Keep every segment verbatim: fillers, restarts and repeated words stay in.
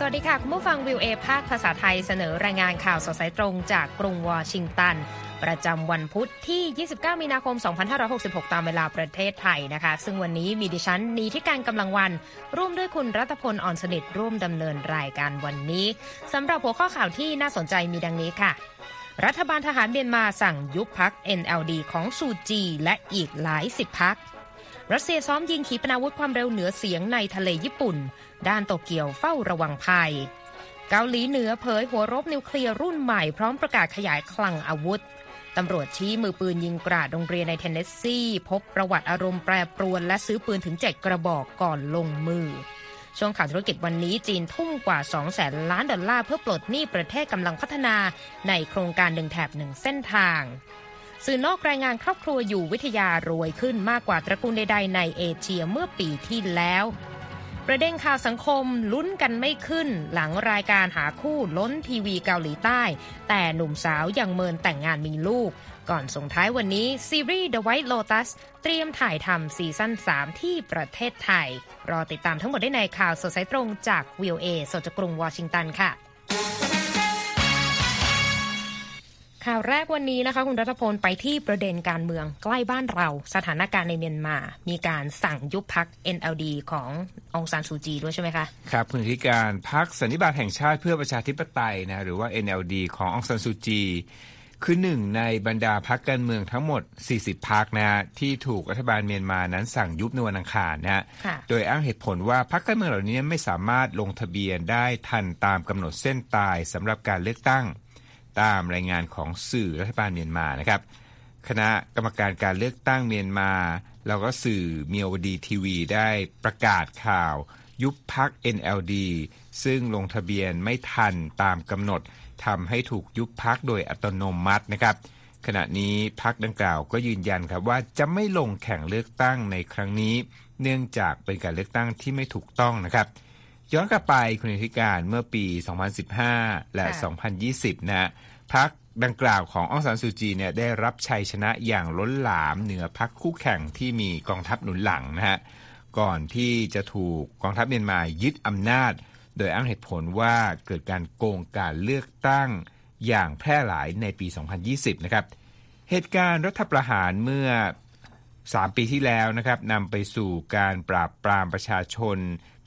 สวัสดีค่ะคุณผู้ฟัง วี โอ เอ ภาคภาษาไทยเสนอรายงานข่าวสดสายตรงจากกรุงวอชิงตันประจำวันพุธที่ยี่สิบเก้ามีนาคมสองพันห้าร้อยหกสิบหกตามเวลาประเทศไทยนะคะซึ่งวันนี้มีดิฉันนีทิการกำลังวันร่วมด้วยคุณรัตพลอ่อนสนิทร่วมดำเนินรายการวันนี้สำหรับหัวข้อข่าวที่น่าสนใจมีดังนี้ค่ะรัฐบาลทหารเมียนมาสั่งยุบพรรค เอ็น แอล ดี ของซูจีและอีกหลายสิบพรรครัสเซียซ้อมยิงขีปนาวุธความเร็วเหนือเสียงในทะเลญี่ปุ่นด้านโตเกียวเฝ้าระวังภัยเกาหลีเหนือเผยหัวรบนิวเคลียร์รุ่นใหม่พร้อมประกาศขยายคลังอาวุธตำรวจชี้มือปืนยิงกราดโรงเรียนในเทนเนสซีพบประวัติอารมณ์แปรปรวนและซื้อปืนถึงเจ็ดกระบอกก่อนลงมือช่วงข่าวธุรกิจวันนี้จีนทุ่มกว่า สองแสน ล้านดอลลาร์เพื่อปลดหนี้ประเทศกำลังพัฒนาในโครงการหนึ่งแถบหนึ่งเส้นทางสื่อนอกรายงานครอบครัวอยู่วิทยารวยขึ้นมากกว่าตระกูลใดๆในเอเชียเมื่อปีที่แล้วประเด็นข่าวสังคมลุ้นกันไม่ขึ้นหลังรายการหาคู่ล้นทีวีเกาหลีใต้แต่หนุ่มสาวยังเมินแต่งงานมีลูกก่อนส่งท้ายวันนี้ซีรีส์ The White Lotus เตรียมถ่ายทำซีซั่นสามที่ประเทศไทยรอติดตามทั้งหมดได้ในข่าวสดสายตรงจาก วี โอ เอ สดจากกรุงวอชิงตันค่ะข่าวแรกวันนี้นะคะคุณรัฐพลไปที่ประเด็นการเมืองใกล้บ้านเราสถานการณ์ในเมียนมามีการสั่งยุบพรรค เอ็น แอล ดี ขององซานซูจีด้วยใช่ไหมคะครับคุณธิการพรรคสันนิบาตแห่งชาติเพื่อประชาธิปไตยนะหรือว่า เอ็น แอล ดี ขององซานซูจีคือหนึ่งในบรรดาพรรคการเมืองทั้งหมดสี่สิบพรรคนะฮะที่ถูกรัฐบาลเมียนมานั้นสั่งยุบในวันอังคารนะฮะโดยอ้างเหตุผลว่าพรรคการเมืองเหล่านี้ไม่สามารถลงทะเบียนได้ทันตามกำหนดเส้นตายสำหรับการเลือกตั้งตามรายงานของสื่อรัฐบาลเมียนมานะครับคณะกรรมการการเลือกตั้งเมียนมาแล้วก็สื่อเมียวดีทีวีได้ประกาศข่าวยุบพรรค เอ็น แอล ดี ซึ่งลงทะเบียนไม่ทันตามกำหนดทำให้ถูกยุบพรรคโดยอัตโนมัตินะครับขณะนี้พรรคดังกล่าวก็ยืนยันครับว่าจะไม่ลงแข่งเลือกตั้งในครั้งนี้เนื่องจากเป็นการเลือกตั้งที่ไม่ถูกต้องนะครับย้อนกลับไปคุณธิการเมื่อปีสองพันสิบห้าและสองพันยี่สิบนะพรรคดังกล่าวขององซานซูจีเนี่ยได้รับชัยชนะอย่างล้นหลามเหนือพรรคคู่แข่งที่มีกองทัพหนุนหลังนะฮะก่อนที่จะถูกกองทัพเมียนมายึดอำนาจโดยอ้างเหตุผลว่าเกิดการโกงการเลือกตั้งอย่างแพร่หลายในปีสองพันยี่สิบนะครับเหตุการณ์รัฐประหารเมื่อสามปีที่แล้วนะครับนำไปสู่การปราบปรามประชาชน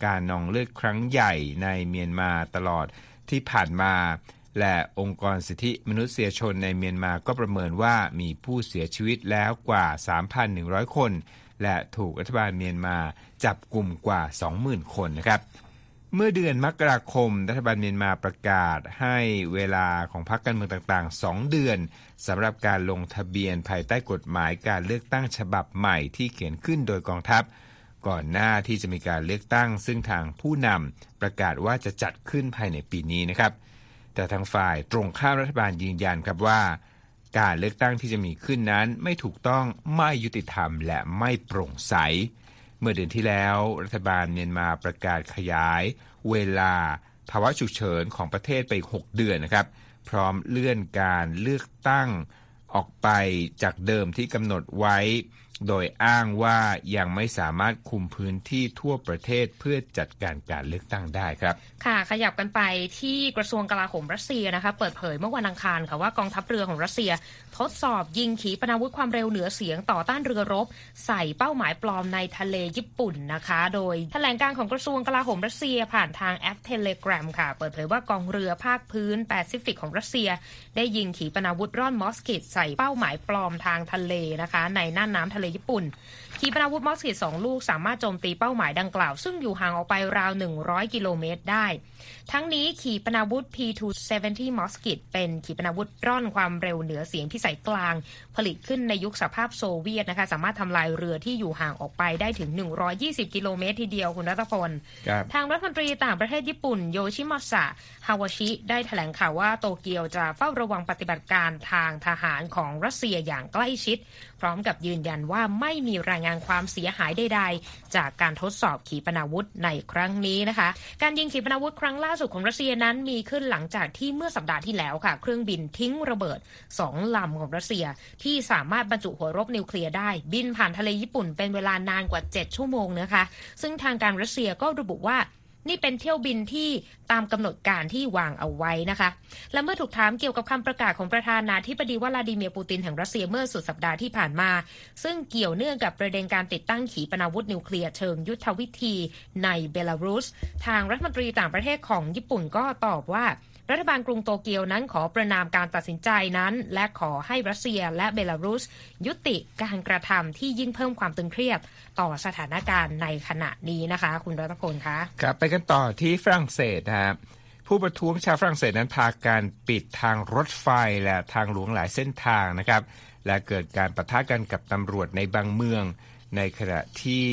การนองเลือดครั้งใหญ่ในเมียนมาตลอดที่ผ่านมาและองค์กรสิทธิมนุษยชนในเมียนมาก็ประเมินว่ามีผู้เสียชีวิตแล้วกว่า สามพันหนึ่งร้อย คนและถูกรัฐบาลเมียนมาจับกลุ่มกว่า สองหมื่น คนนะครับเมื่อเดือนมกราคมรัฐบาลเมียนมาประกาศให้เวลาของพรรคการเมืองต่างๆสองเดือนสำหรับการลงทะเบียนภายใต้กฎหมายการเลือกตั้งฉบับใหม่ที่เขียนขึ้นโดยกองทัพก่อนหน้าที่จะมีการเลือกตั้งซึ่งทางผู้นำประกาศว่าจะจัดขึ้นภายในปีนี้นะครับแต่ทางฝ่ายตรงข้ามรัฐบาลยืนยันครับว่าการเลือกตั้งที่จะมีขึ้นนั้นไม่ถูกต้องไม่ยุติธรรมและไม่โปร่งใสเมื่อเดือนที่แล้วรัฐบาลเมียนมาประกาศขยายเวลาภาวะฉุกเฉินของประเทศไปอีกหกเดือนนะครับพร้อมเลื่อนการเลือกตั้งออกไปจากเดิมที่กำหนดไว้โดยอ้างว่ายังไม่สามารถคุมพื้นที่ทั่วประเทศเพื่อจัดการการเลือกตั้งได้ครับค่ะขยับกันไปที่กระทรวงกลาโหมรัสเซียนะคะเปิดเผยเมื่อวันอังคารค่ะว่ากองทัพเรือของรัสเซียทดสอบยิงขีปนาวุธความเร็วเหนือเสียงต่อต้านเรือรบใส่เป้าหมายปลอมในทะเลญี่ปุ่นนะคะโดยแถลงการของกระทรวงกลาโหมรัสเซียผ่านทางแอป Telegram ค่ะเปิดเผยว่ากองเรือภาคพื้นแปซิฟิกของรัสเซียได้ยิงขีปนาวุธร่อนมอสกิตใส่เป้าหมายปลอมทางทะเลนะคะในน่านน้ำทะเลญี่ปุ่นขีปนาวุธมอสกิตสองลูกสามารถโจมตีเป้าหมายดังกล่าวซึ่งอยู่ห่างออกไปราวหนึ่งร้อยกิโลเมตรได้ทั้งนี้ขีปนาวุธ พี สองเจ็ดศูนย์ มอสกิตเป็นขีปนาวุธร่อนความเร็วเหนือเสียงพิสัยกลางผลิตขึ้นในยุคสหภาพโซเวียตนะคะสามารถทำลายเรือที่อยู่ห่างออกไปได้ถึงหนึ่งร้อยยี่สิบกิโลเมตรทีเดียวคุณรัตพลทางรัฐมนตรีต่างประเทศญี่ปุ่นโยชิมาสะฮาวาชิได้แถลงข่าวว่าโตเกียวจะเฝ้าระวังปฏิบัติการทางทหารของรัสเซียอย่างใกล้ชิดพร้อมกับยืนยันว่าไม่มีรายงานความเสียหายใดๆจากการทดสอบขีปนาวุธในครั้งนี้นะคะการยิงขีปนาวุธครั้งล่าสุดของรัสเซียนั้นมีขึ้นหลังจากที่เมื่อสัปดาห์ที่แล้วค่ะเครื่องบินทิ้งระเบิดสองลำของรัสเซียที่สามารถบรรจุหัวรบนิวเคลียร์ได้บินผ่านทะเลญี่ปุ่นเป็นเวลานานกว่าเจ็ดชั่วโมงนะคะซึ่งทางการรัสเซียก็ระบุว่า นี่เป็นเที่ยวบินที่ตามกำหนดการที่วางเอาไว้นะคะและเมื่อถูกถามเกี่ยวกับคำประกาศของประธานาธิบดีวลาดิเมียร์ปูตินแห่งรัสเซียเมื่อสุดสัปดาห์ที่ผ่านมาซึ่งเกี่ยวเนื่องกับประเด็นการติดตั้งขีปนาวุธนิวเคลียร์เชิงยุทธวิธีในเบลารุสทางรัฐมนตรีต่างประเทศของญี่ปุ่นก็ตอบว่ารัฐบาลกรุงโตเกียวนั้นขอประณามการตัดสินใจนั้นและขอให้รัสเซียและเบลารุสยุติการกระทำที่ยิ่งเพิ่มความตึงเครียดต่อสถานการณ์ในขณะนี้นะคะคุณรัตพลคะครับไปกันต่อที่ฝรั่งเศสนะครับผู้ประท้วงชาวฝรั่งเศสนั้นพาการปิดทางรถไฟและทางหลวงหลายเส้นทางนะครับและเกิดการปะทะกันกับตำรวจในบางเมืองในขณะที่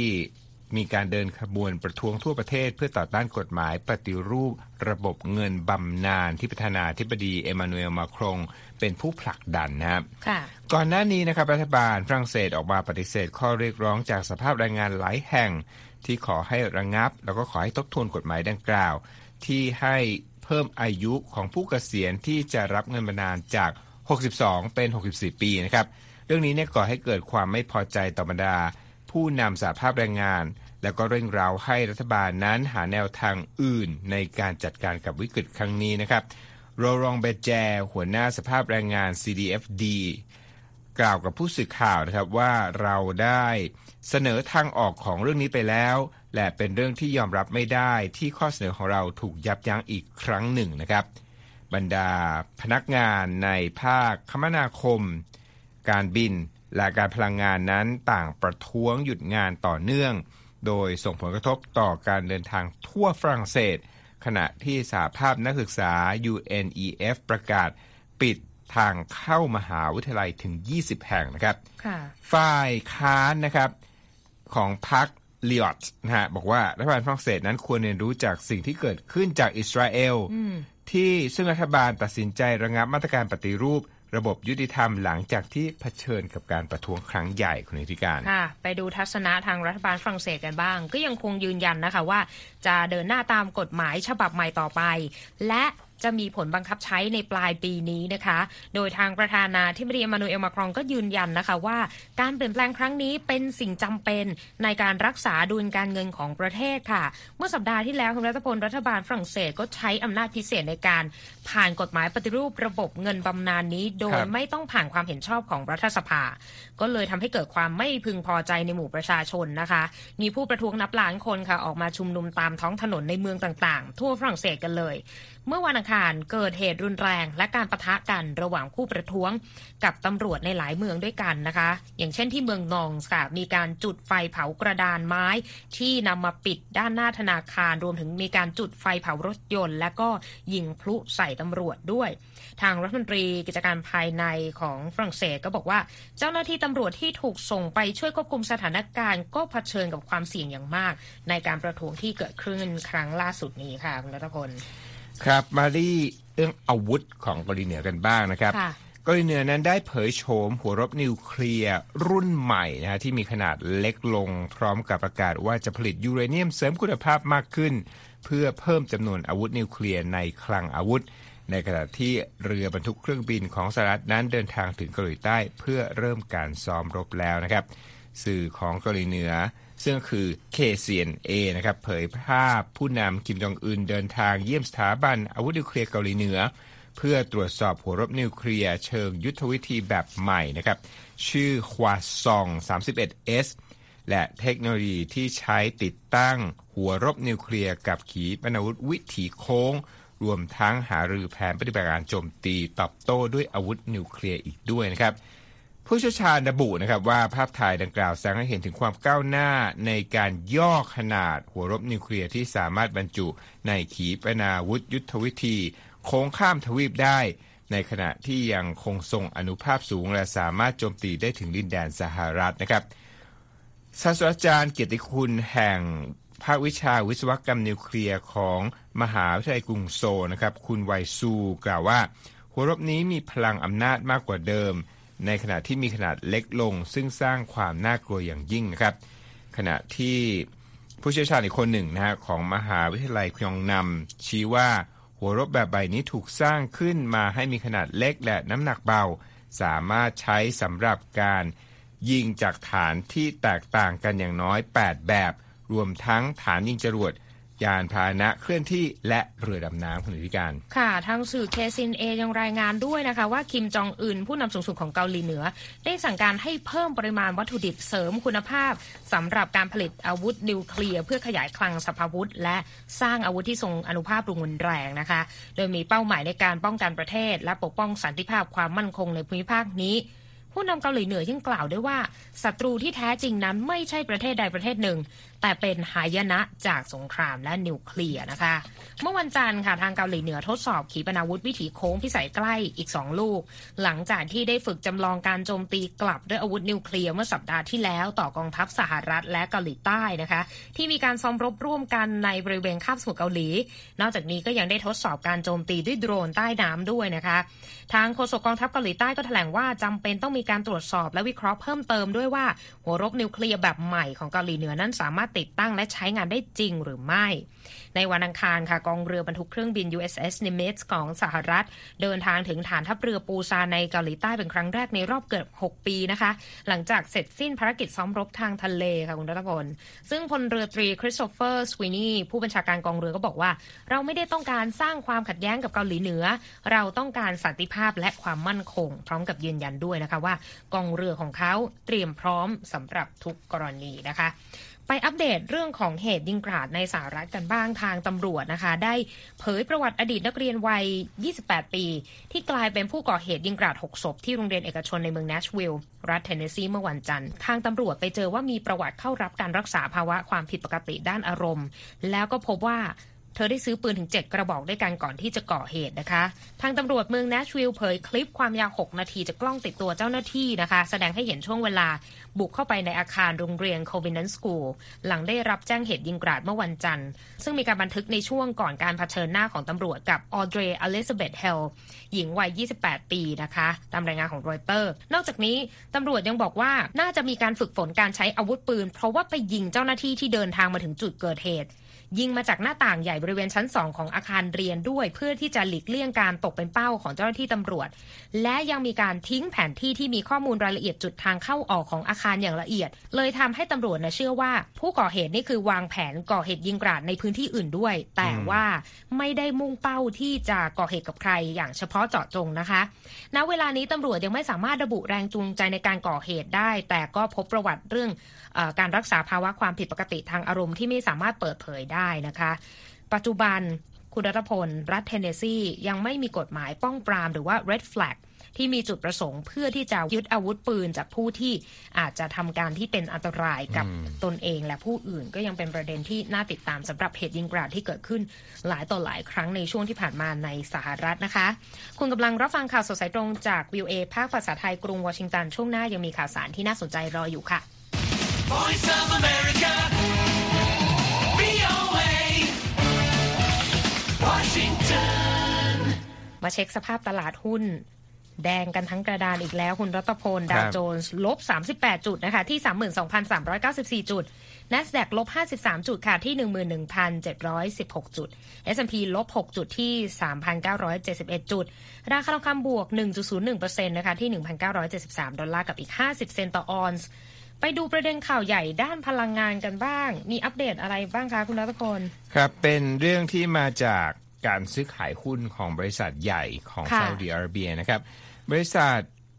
มีการเดินขบวนประท้วงทั่วประเทศเพื่อต่อต้านกฎหมายปฏิรูประบบเงินบำนาญที่ประธานาธิบดีเอ็มมานูเอลมาครงเป็นผู้ผลักดันนะครับก่อนหน้านี้นะครับรัฐบาลฝรั่งเศสออกมาปฏิเสธข้อเรียกร้องจากสภาพแรงงานหลายแห่งที่ขอให้ระงับแล้วก็ขอให้ทบทวนกฎหมายดังกล่าวที่ให้เพิ่มอายุของผู้เกษียณที่จะรับเงินบำนาญจากหกสิบสองเป็นหกสิบสี่ปีนะครับเรื่องนี้เนี่ยก่อให้เกิดความไม่พอใจต่อบรรดาผู้นำสหภาพแรงงานแล้วก็เร่งเร้าให้รัฐบาลนั้นหาแนวทางอื่นในการจัดการกับวิกฤตครั้งนี้นะครับโรรองเบแจหัวหน้าสภาพแรงงาน ซี ดี เอฟ ดี กล่าวกับผู้สื่อข่าวนะครับว่าเราได้เสนอทางออกของเรื่องนี้ไปแล้วและเป็นเรื่องที่ยอมรับไม่ได้ที่ข้อเสนอของเราถูกยับยั้งอีกครั้งหนึ่งนะครับบรรดาพนักงานในภาคคมนาคมการบินและการพลังงานนั้นต่างประท้วงหยุดงานต่อเนื่องโดยส่งผลกระทบต่อการเดินทางทั่วฝรั่งเศสขณะที่สหภาพนักศึกษา ยู เอ็น อี เอฟ ประกาศปิดทางเข้ามหาวิทยาลัยถึงยี่สิบแห่งนะครับฝ่ายค้านนะครับของพรรคลิออตนะฮะบอกว่ารัฐบาลฝรั่งเศสนั้นควรเรียนรู้จากสิ่งที่เกิดขึ้นจากอิสราเอลที่ซึ่งรัฐบาลตัดสินใจระงับมาตรการปฏิรูประบบยุติธรรมหลังจากที่เผชิญกับการประท้วงครั้งใหญ่คุณนิติการค่ะไปดูทัศนะทางรัฐบาลฝรั่งเศสกันบ้างก็ยังคงยืนยันนะคะว่าจะเดินหน้าตามกฎหมายฉบับใหม่ต่อไปและจะมีผลบังคับใช้ในปลายปีนี้นะคะโดยทางประธานาธิบดีมานูเอลมาครองก็ยืนยันนะคะว่าการเปลี่ยนแปลงครั้งนี้เป็นสิ่งจำเป็นในการรักษาดุลการเงินของประเทศค่ะเมื่อสัปดาห์ที่แล้วคุณรัฐพลรัฐบาลฝรั่งเศสก็ใช้อำนาจพิเศษในการผ่านกฎหมายปฏิรูประบบเงินบำนาญ นี้โดยไม่ต้องผ่านความเห็นชอบของรัฐสภาก็เลยทำให้เกิดความไม่พึงพอใจในหมู่ประชาชนนะคะมีผู้ประท้วงนับล้านคนค่ะออกมาชุมนุมตามท้องถนนในเมืองต่างๆทั่วฝรั่งเศสกันเลยเมื่อวันอังคารเกิดเหตุรุนแรงและการปะทะกันระหว่างผู้ประท้วงกับตำรวจในหลายเมืองด้วยกันนะคะอย่างเช่นที่เมืองนองส์ค่ะมีการจุดไฟเผากระดานไม้ที่นำมาปิดด้านหน้าธนาคารรวมถึงมีการจุดไฟเผารถยนต์และก็ยิงพลุใส่ตำรวจด้วยทางรัฐมนตรีกิจการภายในของฝรั่งเศสก็บอกว่าเจ้าหน้าที่ตำรวจที่ถูกส่งไปช่วยควบคุมสถานการณ์ก็เผชิญกับความเสี่ยงอย่างมากในการประท้วงที่เกิดขึ้นครั้งล่าสุดนี้ค่ะคุณรัตพลครับมาที่เรื่องอาวุธของเกาหลีเหนือกันบ้างนะครับเกาหลีเหนือนั้นได้เผยโฉมหัวรบนิวเคลียร์รุ่นใหม่นะฮะที่มีขนาดเล็กลงพร้อมกับประกาศว่าจะผลิตยูเรเนียมเสริมคุณภาพมากขึ้นเพื่อเพิ่มจำนวนอาวุธนิวเคลียร์ในคลังอาวุธในขณะที่เรือบรรทุกเครื่องบินของสหรัฐนั้นเดินทางถึงเกาหลีใต้เพื่อเริ่มการซ้อมรบแล้วนะครับสื่อของเกาหลีเหนือซึ่งคือ เค ซี เอ็น เอ นะครับเผยภาพผู้นำคิมจองอึนเดินทางเยี่ยมสถาบันอาวุธนิวเคลียร์เกาหลีเหนือเพื่อตรวจสอบหัวรบนิวเคลียร์เชิงยุทธวิธีแบบใหม่นะครับชื่อควาซอง สามสิบเอ็ด เอส และเทคโนโลยีที่ใช้ติดตั้งหัวรบนิวเคลียร์กับขีปนาวุธวิถีโค้งรวมทั้งหารือแผนปฏิบัติการโจมตีตอบโต้ด้วยอาวุธนิวเคลียร์อีกด้วยนะครับผู้เชี่ยวชาญระบุนะครับว่าภาพถ่ายดังกล่าวแสดงให้เห็นถึงความก้าวหน้าในการย่อขนาดหัวรบนิวเคลียร์ที่สามารถบรรจุในขีปนาวุธยุทธวิธีโค้งข้ามทวีปได้ในขณะที่ยังคงทรงอานุภาพสูงและสามารถโจมตีได้ถึงดินแดนสหรัฐนะครับศาสตราจารย์เกียรติคุณแห่งภาควิชาวิศวกรรมนิวเคลียร์ของมหาวิทยาลัยกรุงโซลนะครับคุณไวซูกล่าวว่าหัวรบนี้มีพลังอำนาจมากกว่าเดิมในขณะที่มีขนาดเล็กลงซึ่งสร้างความน่ากลัวอย่างยิ่งนะครับขณะที่ผู้เชี่ยวชาญอีกคนหนึ่งนะฮะของมหาวิทยาลัยคยองนัมชี้ว่าหัวรบแบบใหม่นี้ถูกสร้างขึ้นมาให้มีขนาดเล็กและน้ำหนักเบาสามารถใช้สำหรับการยิงจากฐานที่แตกต่างกันอย่างน้อยแปดแบบรวมทั้งฐานยิงจรวด ยานพาหนะเคลื่อนที่และเรือดำน้ำคุณผู้การค่ะทางสื่อเคซินเอยังรายงานด้วยนะคะว่าคิมจองอึนผู้นำสูงสุดของเกาหลีเหนือได้สั่งการให้เพิ่มปริมาณวัตถุดิบเสริมคุณภาพสำหรับการผลิตอาวุธนิวเคลียร์เพื่อขยายคลังสรรพอาวุธและสร้างอาวุธที่ทรงอานุภาพรุนแรงนะคะโดยมีเป้าหมายในการป้องกันประเทศและปกป้องสันติภาพความมั่นคงในภูมิภาคนี้ผู้นำเกาหลีเหนือยังกล่าวด้วยว่าศัตรูที่แท้จริงนั้นไม่ใช่ประเทศใดประเทศหนึ่งแต่เป็นหายนะจากสงครามและนิวเคลียร์นะคะเมื่อวันจันทร์ค่ะทางเกาหลีเหนือทดสอบขีปนาวุธวิถีโค้งพิสัยใกล้อีกสองลูกหลังจากที่ได้ฝึกจำลองการโจมตีกลับด้วยอาวุธนิวเคลียร์เมื่อสัปดาห์ที่แล้วต่อกองทัพสหรัฐและเกาหลีใต้นะคะที่มีการซ้อมรบร่วมกันในบริเวณคาบสมุทรเกาหลีนอกจากนี้ก็ยังได้ทดสอบการโจมตีด้วยโดรนใต้น้ำด้วยนะคะทางโฆษกกองทัพเกาหลีใต้ก็แถลงว่าจำเป็นต้องมีการตรวจสอบและวิเคราะห์เพิ่มเติมด้วยว่าหัวรบนิวเคลียร์แบบใหม่ของเกาหลีเหนือนั้นสามารถติดตั้งและใช้งานได้จริงหรือไม่ในวันอังคารค่ะกองเรือบรรทุกเครื่องบิน ยู เอส เอส Nimitz ของสหรัฐเดินทางถึงฐานทัพเรือปูซานในเกาหลีใต้เป็นครั้งแรกในรอบเกือบหกปีนะคะหลังจากเสร็จสิ้นภารกิจซ้อมรบทางทะเลค่ะคุณรัตพลซึ่งพลเรือตรีคริสโตเฟอร์สวีนีผู้บัญชาการกองเรือก็บอกว่าเราไม่ได้ต้องการสร้างความขัดแย้งกับเกาหลีเหนือเราต้องการสันติภาพและความมั่นคงพร้อมกับยืนยันด้วยนะคะว่ากองเรือของเขาเตรียมพร้อมสำหรับทุกกรณีนะคะไปอัปเดตเรื่องของเหตุยิงกราดในสหรัฐกันบ้างทางตำรวจนะคะได้เผยประวัติอดีตนักเรียนวัยยี่สิบแปดปีที่กลายเป็นผู้ก่อเหตุยิงกราดหกศพที่โรงเรียนเอกชนในเมืองแนชวิลล์รัฐเทนเนสซีเมื่อวันจันทร์ทางตำรวจไปเจอว่ามีประวัติเข้ารับการรักษาภาวะความผิดปกติด้านอารมณ์แล้วก็พบว่าเธอได้ซื้อปืนถึงเจ็ดกระบอกด้วยกันก่อนที่จะก่อเหตุนะคะทางตำรวจเมืองแนชวิลล์เผยคลิปความยาวหกนาทีจากกล้องติดตัวเจ้าหน้าที่นะคะแสดงให้เห็นช่วงเวลาบุกเข้าไปในอาคารโรงเรียน Covenant School หลังได้รับแจ้งเหตุยิงกราดเมื่อวันจันทร์ซึ่งมีการบันทึกในช่วงก่อนการเผชิญหน้าของตำรวจกับ Audrey Elizabeth Hall หญิงวัยยี่สิบแปดปีนะคะตามรายงานของรอยเตอร์นอกจากนี้ตำรวจยังบอกว่าน่าจะมีการฝึกฝนการใช้อาวุธปืนเพราะว่าไปยิงเจ้าหน้าที่ที่เดินทางมาถึงจุดเกิดเหตุยิงมาจากหน้าต่างใหญ่บริเวณชั้นสองของอาคารเรียนด้วยเพื่อที่จะหลีกเลี่ยงการตกเป็นเป้าของเจ้าหน้าที่ตำรวจและยังมีการทิ้งแผนที่ที่มีข้อมูลรายละเอียดจุดทางเข้าออกของอาคารอย่างละเอียดเลยทำให้ตำรวจนะเชื่อว่าผู้ก่อเหตุนี่คือวางแผนก่อเหตุยิงกราดในพื้นที่อื่นด้วยแต่ว่าไม่ได้มุ่งเป้าที่จะก่อเหตุกับใครอย่างเฉพาะเจาะจงนะคะณเวลานี้ตำรวจยังไม่สามารถระบุแรงจูงใจในการก่อเหตุได้แต่ก็พบประวัติเรื่องเอ่อการรักษาภาวะความผิดปกติทางอารมณ์ที่ไม่สามารถเปิดเผยได้ได้นะคะปัจจุบันคุณรัตพลรัฐเทนเนสซียังไม่มีกฎหมายป้องปรามหรือว่า Red Flag ที่มีจุดประสงค์เพื่อที่จะยึดอาวุธปืนจากผู้ที่อาจจะทำการที่เป็นอันตรายกับตนเองและผู้อื่นก็ยังเป็นประเด็นที่น่าติดตามสำหรับเหตุยิงกราดที่เกิดขึ้นหลายต่อหลายครั้งในช่วงที่ผ่านมาในสหรัฐนะคะคุณกำลังรับฟังข่าวสดสายตรงจาก วี โอ เอ ภาคภาษาไทยกรุงวอชิงตันช่วงหน้ายังมีข่าวสารที่น่าสนใจรออยู่ค่ะ Voice of Americaมาเช็คสภาพตลาดหุ้นแดงกันทั้งกระดานอีกแล้วคุณรัตพลดาวโจนส์ลบสามสิบแปดจุดนะคะที่ สามหมื่นสองพันสามร้อยเก้าสิบสี่ จุด NASDAQ ลบห้าสิบสามจุดค่ะที่ หนึ่งหมื่นหนึ่งพันเจ็ดร้อยสิบหก จุด เอส แอนด์ พี ลบหกจุดที่ สามพันเก้าร้อยเจ็ดสิบเอ็ด จุดราคาทองคำบวก หนึ่งจุดศูนย์หนึ่งเปอร์เซ็นต์ นะคะที่ หนึ่งพันเก้าร้อยเจ็ดสิบสาม ดอลลาร์กับอีกห้าสิบเซนต์ต่อออนซ์ไปดูประเด็นข่าวใหญ่ด้านพลังงานกันบ้างมีอัปเดตอะไรบ้างคะคุณรัตพลครับเป็นเรื่องที่มาจากการซื้อขายหุ้นของบริษัทใหญ่ของซาอุดิอาระเบียนะครับบริษัท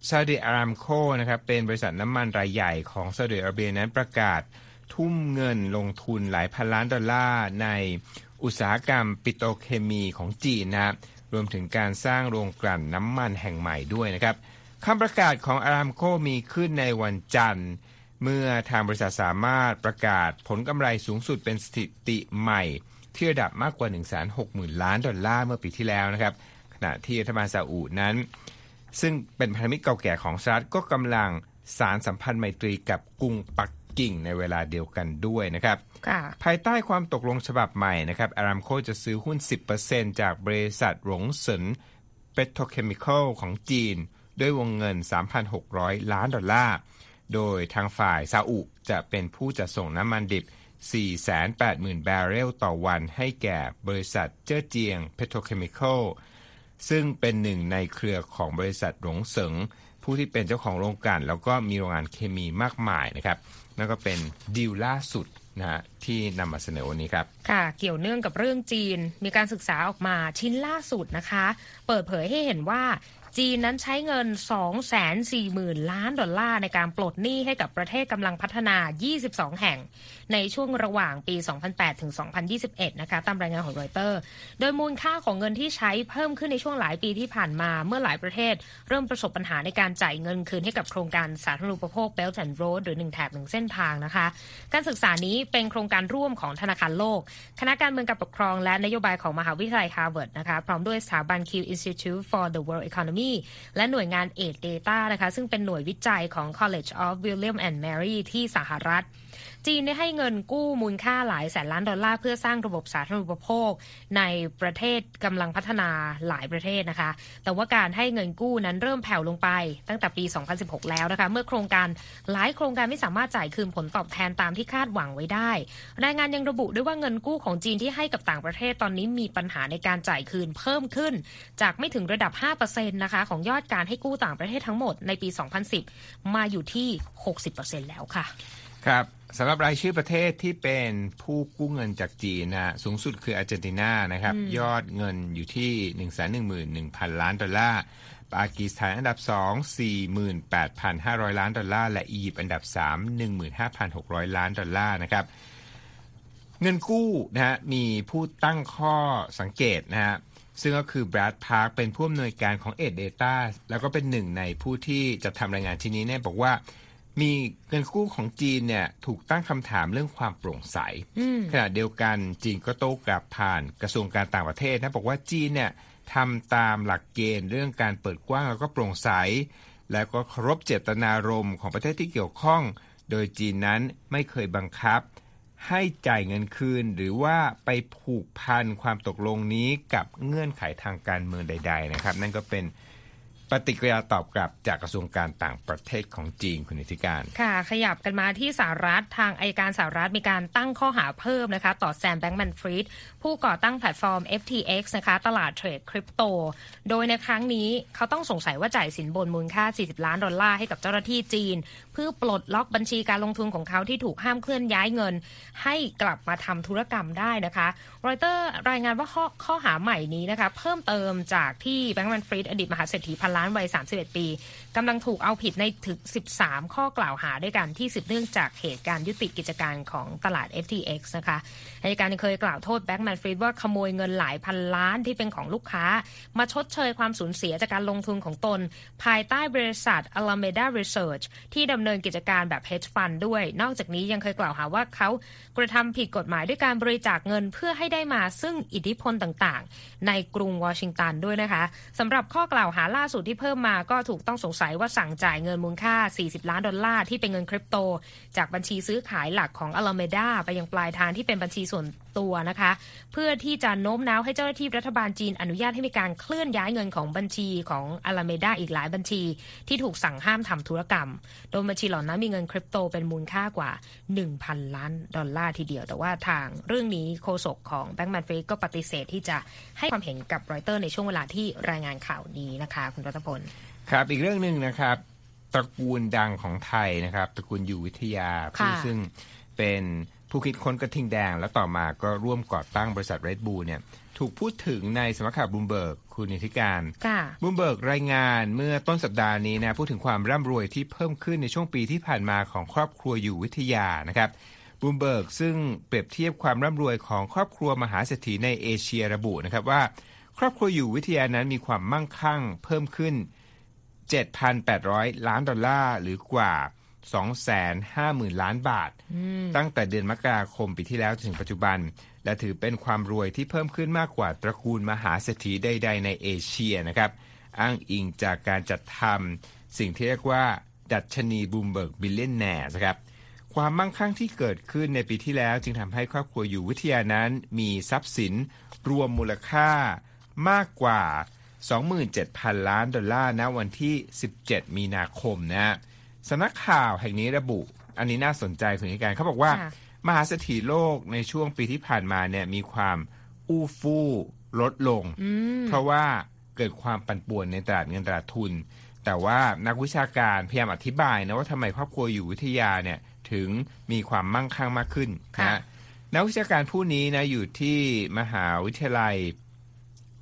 ซาอุดิอารามโคนะครับเป็นบริษัทน้ำมันรายใหญ่ของซาอุดิอาระเบียนั้นประกาศทุ่มเงินลงทุนหลายพันล้านดอลลาร์ในอุตสาหกรรมปิโตรเคมีของจีนนะครับรวมถึงการสร้างโรงกลั่นน้ำมันแห่งใหม่ด้วยนะครับคำประกาศของอารามโคมีขึ้นในวันจันทร์เมื่อทางบริษัทสามารถประกาศผลกำไรสูงสุดเป็นสถิติใหม่ที่ระดับมากกว่า หนึ่งแสนหกหมื่น ล้านดอลลาร์เมื่อปีที่แล้วนะครับขณะที่รัฐบาลซาอุนั้นซึ่งเป็นพันธมิตรเก่าแก่ของสหรัฐก็กำลังสานสัมพันธ์ไมตรีกับกรุงปักกิ่งในเวลาเดียวกันด้วยนะครับภายใต้ความตกลงฉบับใหม่นะครับอารามโคจะซื้อหุ้น สิบเปอร์เซ็นต์ จากบริษัทหลงเสินเปโตรเคมีคอลของจีนด้วยวงเงิน สามพันหกร้อย ล้านดอลลาร์โดยทางฝ่ายซาอุจะเป็นผู้จัดส่งน้ำมันดิบสี่แสนแปดหมื่น แบเรลต่อวันให้แก่บริษัทเจ้อเจียงเพโตรเคมีคอลซึ่งเป็นหนึ่งในเครือของบริษัทหลงเสิงผู้ที่เป็นเจ้าของโรงกลั่นแล้วก็มีโรงงานเคมีมากมายนะครับนั่นก็เป็นดีลล่าสุด นะฮะที่นำมาเสนอวันนี้ครับค่ะเกี่ยวเนื่องกับเรื่องจีนมีการศึกษาออกมาชิ้นล่าสุดนะคะเปิดเผยให้เห็นว่าจีนนั้นใช้เงิน สองแสนสี่หมื่นล้านดอลลาร์ในการปลดหนี้ให้กับประเทศกำลังพัฒนายี่สิบสองแห่งในช่วงระหว่างปีสองพันแปดถึงสองพันยี่สิบเอ็ดนะคะตามรายงานของรอยเตอร์โดยมูลค่าของเงินที่ใช้เพิ่มขึ้นในช่วงหลายปีที่ผ่านมาเมื่อหลายประเทศเริ่มประสบปัญหาในการจ่ายเงินคืนให้กับโครงการสาธารณูปโภค Belt and Road หรือหนึ่งแถบหนึ่งเส้นทางนะคะการศึกษานี้เป็นโครงการร่วมของธนาคารโลกคณะการเมืองการปกครองและนโยบายของมหาวิทยาลัย Harvard นะคะพร้อมด้วยสถาบัน Q Institute for the World Economyและหน่วยงาน AidData นะคะซึ่งเป็นหน่วยวิจัยของ College of William and Mary ที่สหรัฐจีนได้ให้เงินกู้มูลค่าหลายแสนล้านดอลลาร์เพื่อสร้างระบบสาธารณูปโภคในประเทศกำลังพัฒนาหลายประเทศนะคะแต่ว่าการให้เงินกู้นั้นเริ่มแผ่วลงไปตั้งแต่ปีสองพันสิบหกแล้วนะคะเมื่อโครงการหลายโครงการไม่สามารถจ่ายคืนผลตอบแทนตามที่คาดหวังไว้ได้รายงานยังระบุด้วยว่าเงินกู้ของจีนที่ให้กับต่างประเทศตอนนี้มีปัญหาในการจ่ายคืนเพิ่มขึ้นจากไม่ถึงระดับ ห้าเปอร์เซ็นต์ นะคะของยอดการให้กู้ต่างประเทศทั้งหมดในปีสองพันสิบมาอยู่ที่ หกสิบเปอร์เซ็นต์ แล้วค่ะครับสำหรับรายชื่อประเทศที่เป็นผู้กู้เงินจากจีนนะสูงสุดคืออาร์เจนตินานะครับยอดเงินอยู่ที่ หนึ่งแสนหนึ่งหมื่นหนึ่งพันล้านดอลลาร์ปากีสถานอันดับสอง สี่หมื่นแปดพันห้าร้อยล้านดอลลาร์และอียิปต์อันดับสาม หนึ่งหมื่นห้าพันหกร้อยล้านดอลลาร์นะครับเงินกู้นะฮะมีผู้ตั้งข้อสังเกตนะฮะซึ่งก็คือแบรดพาร์คเป็นผู้อำนวยการของ AidData แล้วก็เป็นหนึ่งในผู้ที่จะทำรายงานชิ้นนี้เนี่ยบอกว่ามีเงินกู้ของจีนเนี่ยถูกตั้งคำถามเรื่องความโปร่งใสขณะเดียวกันจีนก็โต้กลับผ่านกระทรวงการต่างประเทศนะบอกว่าจีนเนี่ยทำตามหลักเกณฑ์เรื่องการเปิดกว้างแล้วก็โปร่งใสและก็เคารพเจตนารมณ์ของประเทศที่เกี่ยวข้องโดยจีนนั้นไม่เคยบังคับให้จ่ายเงินคืนหรือว่าไปผูกพันความตกลงนี้กับเงื่อนไขทางการเมืองใดๆนะครับนั่นก็เป็นปฏิกิริยาตอบกลับจากกระทรวงการต่างประเทศของจีนคุณนิติการค่ะขยับกันมาที่สหรัฐทางอัยการสหรัฐมีการตั้งข้อหาเพิ่มนะคะต่อแซมแบงก์แมนฟรีดผู้ก่อตั้งแพลตฟอร์ม เอฟ ที เอ็กซ์ นะคะตลาดเทรดคริปโตโดยในครั้งนี้เขาต้องสงสัยว่าจ่ายสินบนมูลค่าสี่สิบล้านดอลลาร์ให้กับเจ้าหน้าที่จีนเพื่อปลดล็อกบัญชีการลงทุนของเขาที่ถูกห้ามเคลื่อนย้ายเงินให้กลับมาทำธุรกรรมได้นะคะรอยเตอร์รายงานว่าข้อข้อหาใหม่นี้นะคะเพิ่มเติมจากที่แบงก์แมนฟรีดอดีตมหาเศรษฐีพันล้านวัยสามสิบเอ็ดปีกำลังถูกเอาผิดในถึงสิบสามข้อกล่าวหาด้วยกันที่สืบเนื่องจากเหตุการณ์ยุติกิจการของตลาด เอฟ ที เอ็กซ์ นะคะอัยการเคยกล่าวโทษแบงก์แมนฟรีดว่าขโมยเงินหลายพันล้านที่เป็นของลูกค้ามาชดเชยความสูญเสียจากการลงทุนของตนภายใต้บริษัท Alameda Research ที่ดำเนินกิจการแบบ hedge fund ด้วยนอกจากนี้ยังเคยกล่าวหาว่าเขากระทำผิดกฎหมายด้วยการบริจาคเงินเพื่อให้ได้มาซึ่งอิทธิพลต่างๆในกรุงวอชิงตันด้วยนะคะสำหรับข้อกล่าวหาล่าสุดที่เพิ่มมาก็ถูกต้องสงสัยว่าสั่งจ่ายเงินมูลค่าสี่สิบล้านดอลลาร์ที่เป็นเงินคริปโตจากบัญชีซื้อขายหลักของ Alameda ไปยังปลายทางที่เป็นบัญชีส่วนตัวนะคะเพื่อที่จะโน้มน้าวให้เจ้าหน้าที่รัฐบาลจีนอนุญาตให้มีการเคลื่อนย้ายเงินของบัญชีของ Alameda อีกหลายบัญชีที่ถูกสั่งห้ามทำธุรกรรมโดยบัญชีเหล่านั้นมีเงินคริปโตเป็นมูลค่ากว่า หนึ่งพันล้านดอลลาร์ทีเดียวแต่ว่าทางเรื่องนี้โฆษกของ Bank Man Free ก็ปฏิเสธที่จะให้ความเห็นกับรอยเตอร์ในช่วงเวลาที่รายงานข่าวนี้นะคะคุณรัตพลครับอีกเรื่องนึงนะครับตระกูลดังของไทยนะครับตระกูลอยู่วิทยาผู้ซึ่งเป็นผู้คิดค้นกระทิงแดงและต่อมาก็ร่วมก่อตั้งบริษัท Red Bull เนี่ยถูกพูดถึงในสำนักข่าวบลูมเบิร์กคุณนิติการบลูมเบิร์กรายงานเมื่อต้นสัปดาห์นี้นะพูดถึงความร่ำรวยที่เพิ่มขึ้นในช่วงปีที่ผ่านมาของครอบครัวอยู่วิทยานะครับบลูมเบิร์กซึ่งเปรียบเทียบความร่ำรวยของครอบครัวมหาเศรษฐีในเอเชียระบุนะครับว่าครอบครัวอยู่วิทยานั้นมีความมั่งคั่งเพิ่มขึ้น เจ็ดพันแปดร้อยล้านดอลลาร์หรือกว่าสองแสนห้าหมื่นล้านบาทตั้งแต่เดือนมกราคมปีที่แล้วถึงปัจจุบันและถือเป็นความรวยที่เพิ่มขึ้นมากกว่าตระกูลมหาเศรษฐีใดๆในเอเชียนะครับอ้างอิงจากการจัดทำสิ่งที่เรียกว่าดัชนีบลูมเบิร์กบิลเลียนแนร์ครับความมั่งคั่งที่เกิดขึ้นในปีที่แล้วจึงทำให้ครอบครัวอยู่วิทยานั้นมีทรัพย์สินรวมมูลค่ามากกว่า สองหมื่นเจ็ดพันล้านดอลลาร์ณวันที่สิบเจ็ดมีนาคมนะฮะสำนักข่าวแห่งนี้ระบุอันนี้น่าสนใจคุณนิการเขาบอกว่ามหาเศรษฐีโลกในช่วงปีที่ผ่านมาเนี่ยมีความอู้ฟู่ลดลงเพราะว่าเกิดความปั่นป่วนในตลาดเงินตลาดทุนแต่ว่านักวิชาการพยายามอธิบายนะว่าทำไมครอบครัวอยู่วิทยาเนี่ย ถึงมีความมั่งคั่งมากขึ้นนะนักวิชาการผู้นี้นะอยู่ที่มหาวิทยาลัย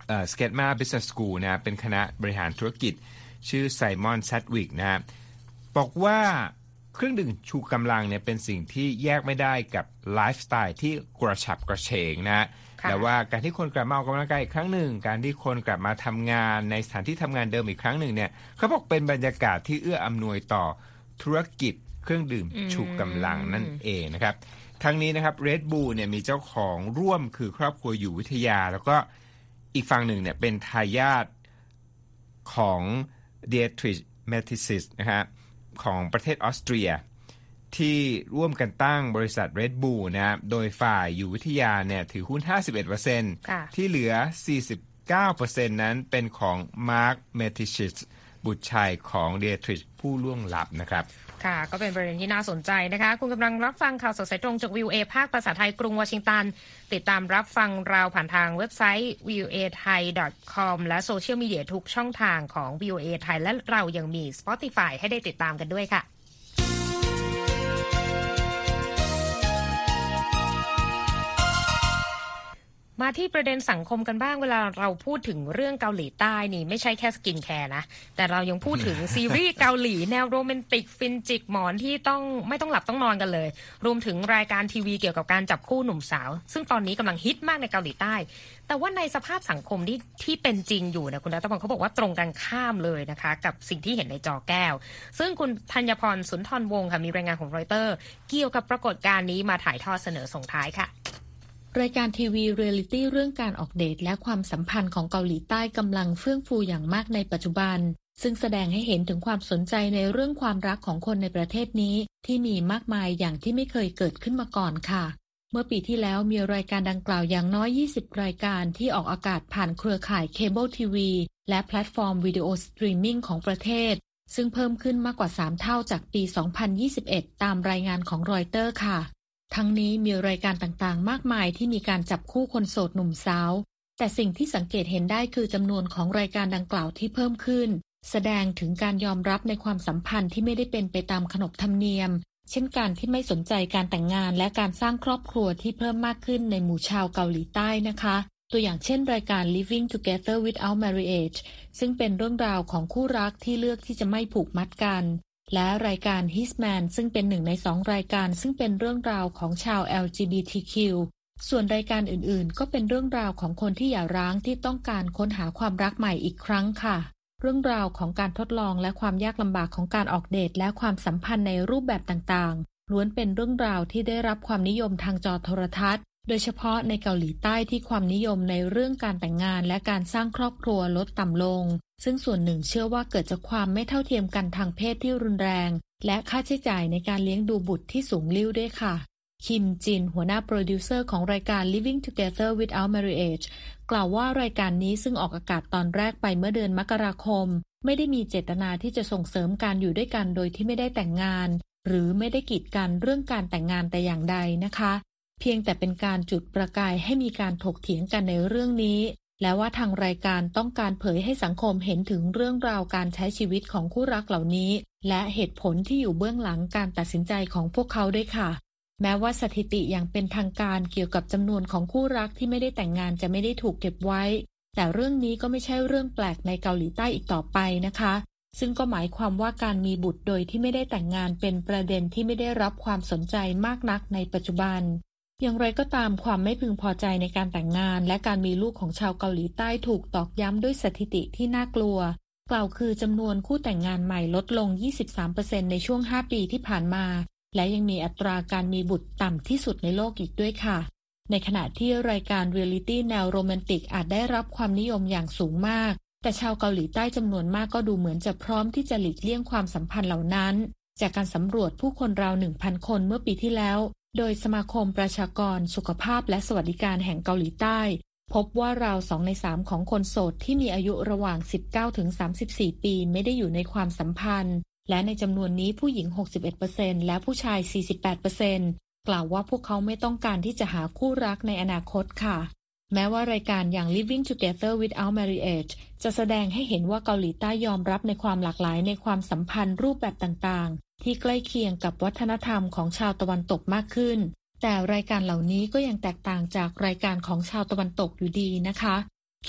เอ่อ Skema Business School นะเป็นคณะบริหารธุรกิจชื่อ Simon Chadwick นะบอกว่าเครื่องดื่มชูกำลังเนี่ยเป็นสิ่งที่แยกไม่ได้กับไลฟ์สไตล์ที่กระฉับกระเฉงนะแต่ว่าการที่คนกลับมาออกกำลังกายอีกครั้งหนึ่งการที่คนกลับมาทำงานในสถานที่ทำงานเดิมอีกครั้งหนึ่งเนี่ยเขาบอกเป็นบรรยากาศที่เอื้ออำนวยต่อธุรกิจเครื่องดื่มชูกำลังนั่นเองนะครับทั้งนี้นะครับเรดบูลเนี่ยมีเจ้าของร่วมคือครอบครัวอยู่วิทยาแล้วก็อีกฝั่งหนึ่งเนี่ยเป็นทายาทของเดียทริชเมทิซิสนะฮะของประเทศออสเตรียที่ร่วมกันตั้งบริษัท Red Bull นะโดยฝ่ายอยู่วิทยาเนี่ยถือหุ้น ห้าสิบเอ็ดเปอร์เซ็นต์ ที่เหลือ สี่สิบเก้าเปอร์เซ็นต์ นั้นเป็นของมาร์คเมทิชิชบุตรชายของเดทริชผู้ล่วงลับนะครับค่ะก็เป็นประเด็นที่น่าสนใจนะคะคุณกำลังรับฟังข่าวสดสายตรงจาก วี โอ เอ ภาคภาษาไทยกรุงวอชิงตันติดตามรับฟังเราผ่านทางเว็บไซต์ วี โอ เอ ไทย ดอท คอม และโซเชียลมีเดียทุกช่องทางของ วี โอ เอ ไทยและเรายังมี Spotify ให้ได้ติดตามกันด้วยค่ะมาที่ประเด็นสังคมกันบ้างเวลาเราพูดถึงเรื่องเกาหลีใต้นี่ไม่ใช่แค่สกินแคร์นะแต่เรายังพูดถึง ซีรีส์เกาหลีแนวโรแมนติกฟินจิกหมอนที่ต้องไม่ต้องหลับต้องนอนกันเลยรวมถึงรายการทีวีเกี่ยวกับการจับคู่หนุ่มสาวซึ่งตอนนี้กำลังฮิตมากในเกาหลีใต้แต่ว่าในสภาพสังคมที่ที่เป็นจริงอยู่นะคุณรัตพงศ์เขาบอกว่าตรงกันข้ามเลยนะคะกับสิ่งที่เห็นในจอแก้วซึ่งคุณธัญพรสุนทรวงศ์ค่ะมีรายงานของรอยเตอร์เกี่ยวกับปรากฏการณ์นี้มาถ่ายทอดเสนอส่งท้ายค่ะรายการทีวีเรียลิตี้เรื่องการออกเดทและความสัมพันธ์ของเกาหลีใต้กำลังเฟื่องฟูอย่างมากในปัจจุบันซึ่งแสดงให้เห็นถึงความสนใจในเรื่องความรักของคนในประเทศนี้ที่มีมากมายอย่างที่ไม่เคยเกิดขึ้นมาก่อนค่ะเมื่อปีที่แล้วมีรายการดังกล่าวอย่างน้อยยี่สิบรายการที่ออกอากาศผ่านเครือข่ายเคเบิลทีวีและแพลตฟอร์มวิดีโอสตรีมมิ่งของประเทศซึ่งเพิ่มขึ้นมากกว่าสามเท่าจากปีสองพันยี่สิบเอ็ดตามรายงานของรอยเตอร์ค่ะทั้งนี้มีรายการต่างๆมากมายที่มีการจับคู่คนโสดหนุ่มสาวแต่สิ่งที่สังเกตเห็นได้คือจำนวนของรายการดังกล่าวที่เพิ่มขึ้นแสดงถึงการยอมรับในความสัมพันธ์ที่ไม่ได้เป็นไปตามขนบธรรมเนียมเช่นการที่ไม่สนใจการแต่งงานและการสร้างครอบครัวที่เพิ่มมากขึ้นในหมู่ชาวเกาหลีใต้นะคะตัวอย่างเช่นรายการ Living Together Without Marriage ซึ่งเป็นเรื่องราวของคู่รักที่เลือกที่จะไม่ผูกมัดกันและรายการ His Man ซึ่งเป็นหนึ่งในสองรายการซึ่งเป็นเรื่องราวของชาว แอล จี บี ที คิว ส่วนรายการอื่นๆก็เป็นเรื่องราวของคนที่หย่าร้างที่ต้องการค้นหาความรักใหม่อีกครั้งค่ะเรื่องราวของการทดลองและความยากลำบากของการออกเดทและความสัมพันธ์ในรูปแบบต่างๆล้วนเป็นเรื่องราวที่ได้รับความนิยมทางจอโทรทัศน์โดยเฉพาะในเกาหลีใต้ที่ความนิยมในเรื่องการแต่งงานและการสร้างครอบครัวลดต่ำลงซึ่งส่วนหนึ่งเชื่อว่าเกิดจากความไม่เท่าเทียมกันทางเพศที่รุนแรงและค่าใช้จ่ายในการเลี้ยงดูบุตรที่สูงลิ่วด้วยค่ะคิมจินหัวหน้าโปรดิวเซอร์ของรายการ Living Together Without Marriage กล่าวว่ารายการนี้ซึ่งออกอากาศตอนแรกไปเมื่อเดือนมกราคมไม่ได้มีเจตนาที่จะส่งเสริมการอยู่ด้วยกันโดยที่ไม่ได้แต่งงานหรือไม่ได้กีดกันเรื่องการแต่งงานแต่อย่างใดนะคะเพียงแต่เป็นการจุดประกายให้มีการถกเถียงกันในเรื่องนี้และว่าทางรายการต้องการเผยให้สังคมเห็นถึงเรื่องราวการใช้ชีวิตของคู่รักเหล่านี้และเหตุผลที่อยู่เบื้องหลังการตัดสินใจของพวกเขาด้วยค่ะแม้ว่าสถิติอย่างเป็นทางการเกี่ยวกับจำนวนของคู่รักที่ไม่ได้แต่งงานจะไม่ได้ถูกเก็บไว้แต่เรื่องนี้ก็ไม่ใช่เรื่องแปลกในเกาหลีใต้อีกต่อไปนะคะซึ่งก็หมายความว่าการมีบุตรโดยที่ไม่ได้แต่งงานเป็นประเด็นที่ไม่ได้รับความสนใจมากนักในปัจจุบันอย่างไรก็ตามความไม่พึงพอใจในการแต่งงานและการมีลูกของชาวเกาหลีใต้ถูกตอกย้ำด้วยสถิติที่น่ากลัวกล่าวคือจำนวนคู่แต่งงานใหม่ลดลง ยี่สิบสามเปอร์เซ็นต์ ในช่วงห้าปีที่ผ่านมาและยังมีอัตราการมีบุตรต่ำที่สุดในโลกอีกด้วยค่ะในขณะที่รายการเรียลลิตี้แนวโรแมนติกอาจได้รับความนิยมอย่างสูงมากแต่ชาวเกาหลีใต้จำนวนมากก็ดูเหมือนจะพร้อมที่จะหลีกเลี่ยงความสัมพันธ์เหล่านั้นจากการสำรวจผู้คนราว หนึ่งพัน คนเมื่อปีที่แล้วโดยสมาคมประชากรสุขภาพและสวัสดิการแห่งเกาหลีใต้พบว่าราวสองในสามของคนโสดที่มีอายุระหว่าง สิบเก้าถึงสามสิบสี่ ปีไม่ได้อยู่ในความสัมพันธ์และในจำนวนนี้ผู้หญิง หกสิบเอ็ดเปอร์เซ็นต์ และผู้ชาย สี่สิบแปดเปอร์เซ็นต์ กล่าวว่าพวกเขาไม่ต้องการที่จะหาคู่รักในอนาคตค่ะ แม้ว่ารายการอย่าง Living Together Without Marriage จะแสดงให้เห็นว่าเกาหลีใต้ยอมรับในความหลากหลายในความสัมพันธ์รูปแบบต่างๆที่ใกล้เคียงกับวัฒนธรรมของชาวตะวันตกมากขึ้นแต่รายการเหล่านี้ก็ยังแตกต่างจากรายการของชาวตะวันตกอยู่ดีนะคะ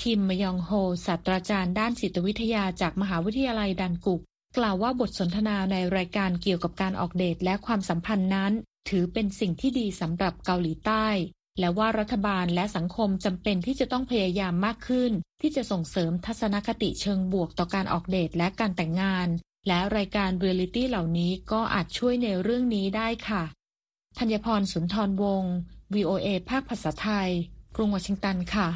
คิมมยองโฮศาสตราจารย์ด้านจิตวิทยาจากมหาวิทยาลัยดันกุกกล่าวว่าบทสนทนาในรายการเกี่ยวกับการออกเดทและความสัมพันธ์นั้นถือเป็นสิ่งที่ดีสำหรับเกาหลีใต้และว่ารัฐบาลและสังคมจำเป็นที่จะต้องพยายามมากขึ้นที่จะส่งเสริมทัศนคติเชิงบวกต่อการออกเดทและการแต่งงานและรายการเรียลลิตี้เหล่านี้ก็อาจช่วยในเรื่องนี้ได้ค่ะธัญพรสุนทรวงศ์ วี โอ เอ ภาคภาษาไทยกรุงวอชิงตันค่ะ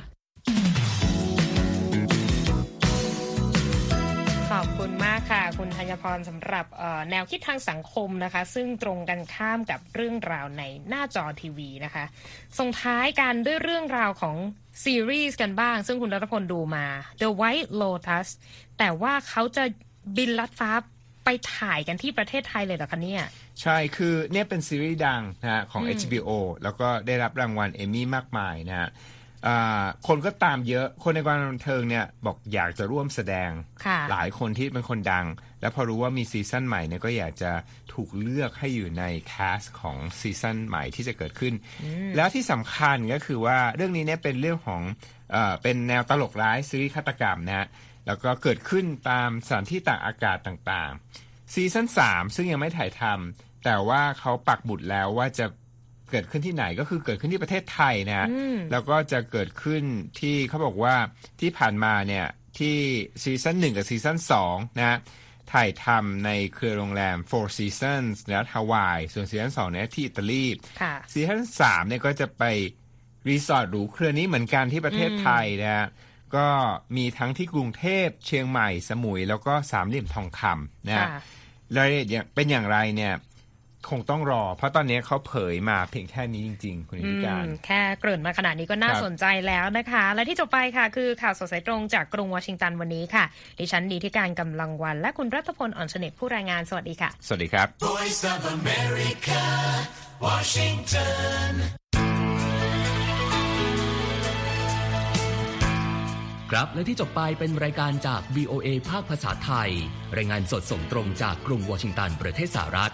ขอบคุณมากค่ะคุณธัญพรสำหรับแนวคิดทางสังคมนะคะซึ่งตรงกันข้ามกับเรื่องราวในหน้าจอทีวีนะคะส่งท้ายกันด้วยเรื่องราวของซีรีส์กันบ้างซึ่งคุณรัตพลดูมา The White Lotus แต่ว่าเขาจะบินลัดฟ้าไปถ่ายกันที่ประเทศไทยเลยเหรอคะเนี่ยใช่คือเนี่ยเป็นซีรีส์ดังนะฮะของ เอช บี โอ แล้วก็ได้รับรางวัลเอมมี่มากมายนะฮะคนก็ตามเยอะคนในวงการบันเทิงเนี่ยบอกอยากจะร่วมแสดงหลายคนที่เป็นคนดังแล้วพอรู้ว่ามีซีซั่นใหม่เนี่ยก็อยากจะถูกเลือกให้อยู่ในแคสของซีซั่นใหม่ที่จะเกิดขึ้นแล้วที่สำคัญก็คือว่าเรื่องนี้เนี่ยเป็นเรื่องของเอ่อเป็นแนวตลกร้ายซีรีส์ฆาตกรรมนะฮะแล้วก็เกิดขึ้นตามสถานที่ต่างอากาศต่างๆซีซั่นสามซึ่งยังไม่ถ่ายทำแต่ว่าเขาปักหมุดแล้วว่าจะเกิดขึ้นที่ไหนก็คือเกิดขึ้นที่ประเทศไทยนะแล้วก็จะเกิดขึ้นที่เขาบอกว่าที่ผ่านมาเนี่ยที่ซีซั่นหนึ่งกับซีซั่นสองนะถ่ายทำในเครือโรงแรม Four Seasons นะฮาวายส่วนซีซั่นสองเนี่ยที่อิตาลีซีซั่นสามเนี่ยก็จะไปรีสอร์ทหรูเครือนี้เหมือนกันที่ประเทศไทยนะก็มีทั้งที่กรุงเทพเชียงใหม่สมุยแล้วก็สามเหลี่ยมทองคำนะแล้วเป็นอย่างไรเนี่ยคงต้องรอเพราะตอนนี้เขาเผยมาเพียงแค่นี้จริงๆคุณนิติการแค่เกริ่นมาขนาดนี้ก็น่าสนใจแล้วนะคะและที่จบไปค่ะคือข่าวสดสายตรงจากกรุงวอชิงตันวันนี้ค่ะดิฉันดีที่การกำลังวันและคุณรัตพลอ่อนเฉลิมผู้รายงานสวัสดีค่ะสวัสดีครับ Voice of America Washington ครับและที่จบไปเป็นรายการจาก วี โอ เอ ภาคภาษาไทยรายงานสดส่งตรงจากกรุงวอชิงตันประเทศสหรัฐ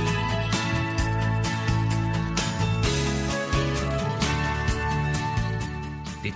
ติด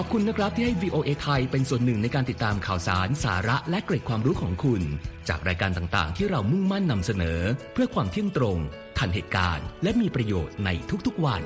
ขอบคุณนะครับที่ให้ วี โอ เอ ไทยเป็นส่วนหนึ่งในการติดตามข่าวสารสาระและเกร็ดความรู้ของคุณจากรายการต่างๆที่เรามุ่งมั่นนำเสนอเพื่อความเที่ยงตรงทันเหตุการณ์และมีประโยชน์ในทุกๆวัน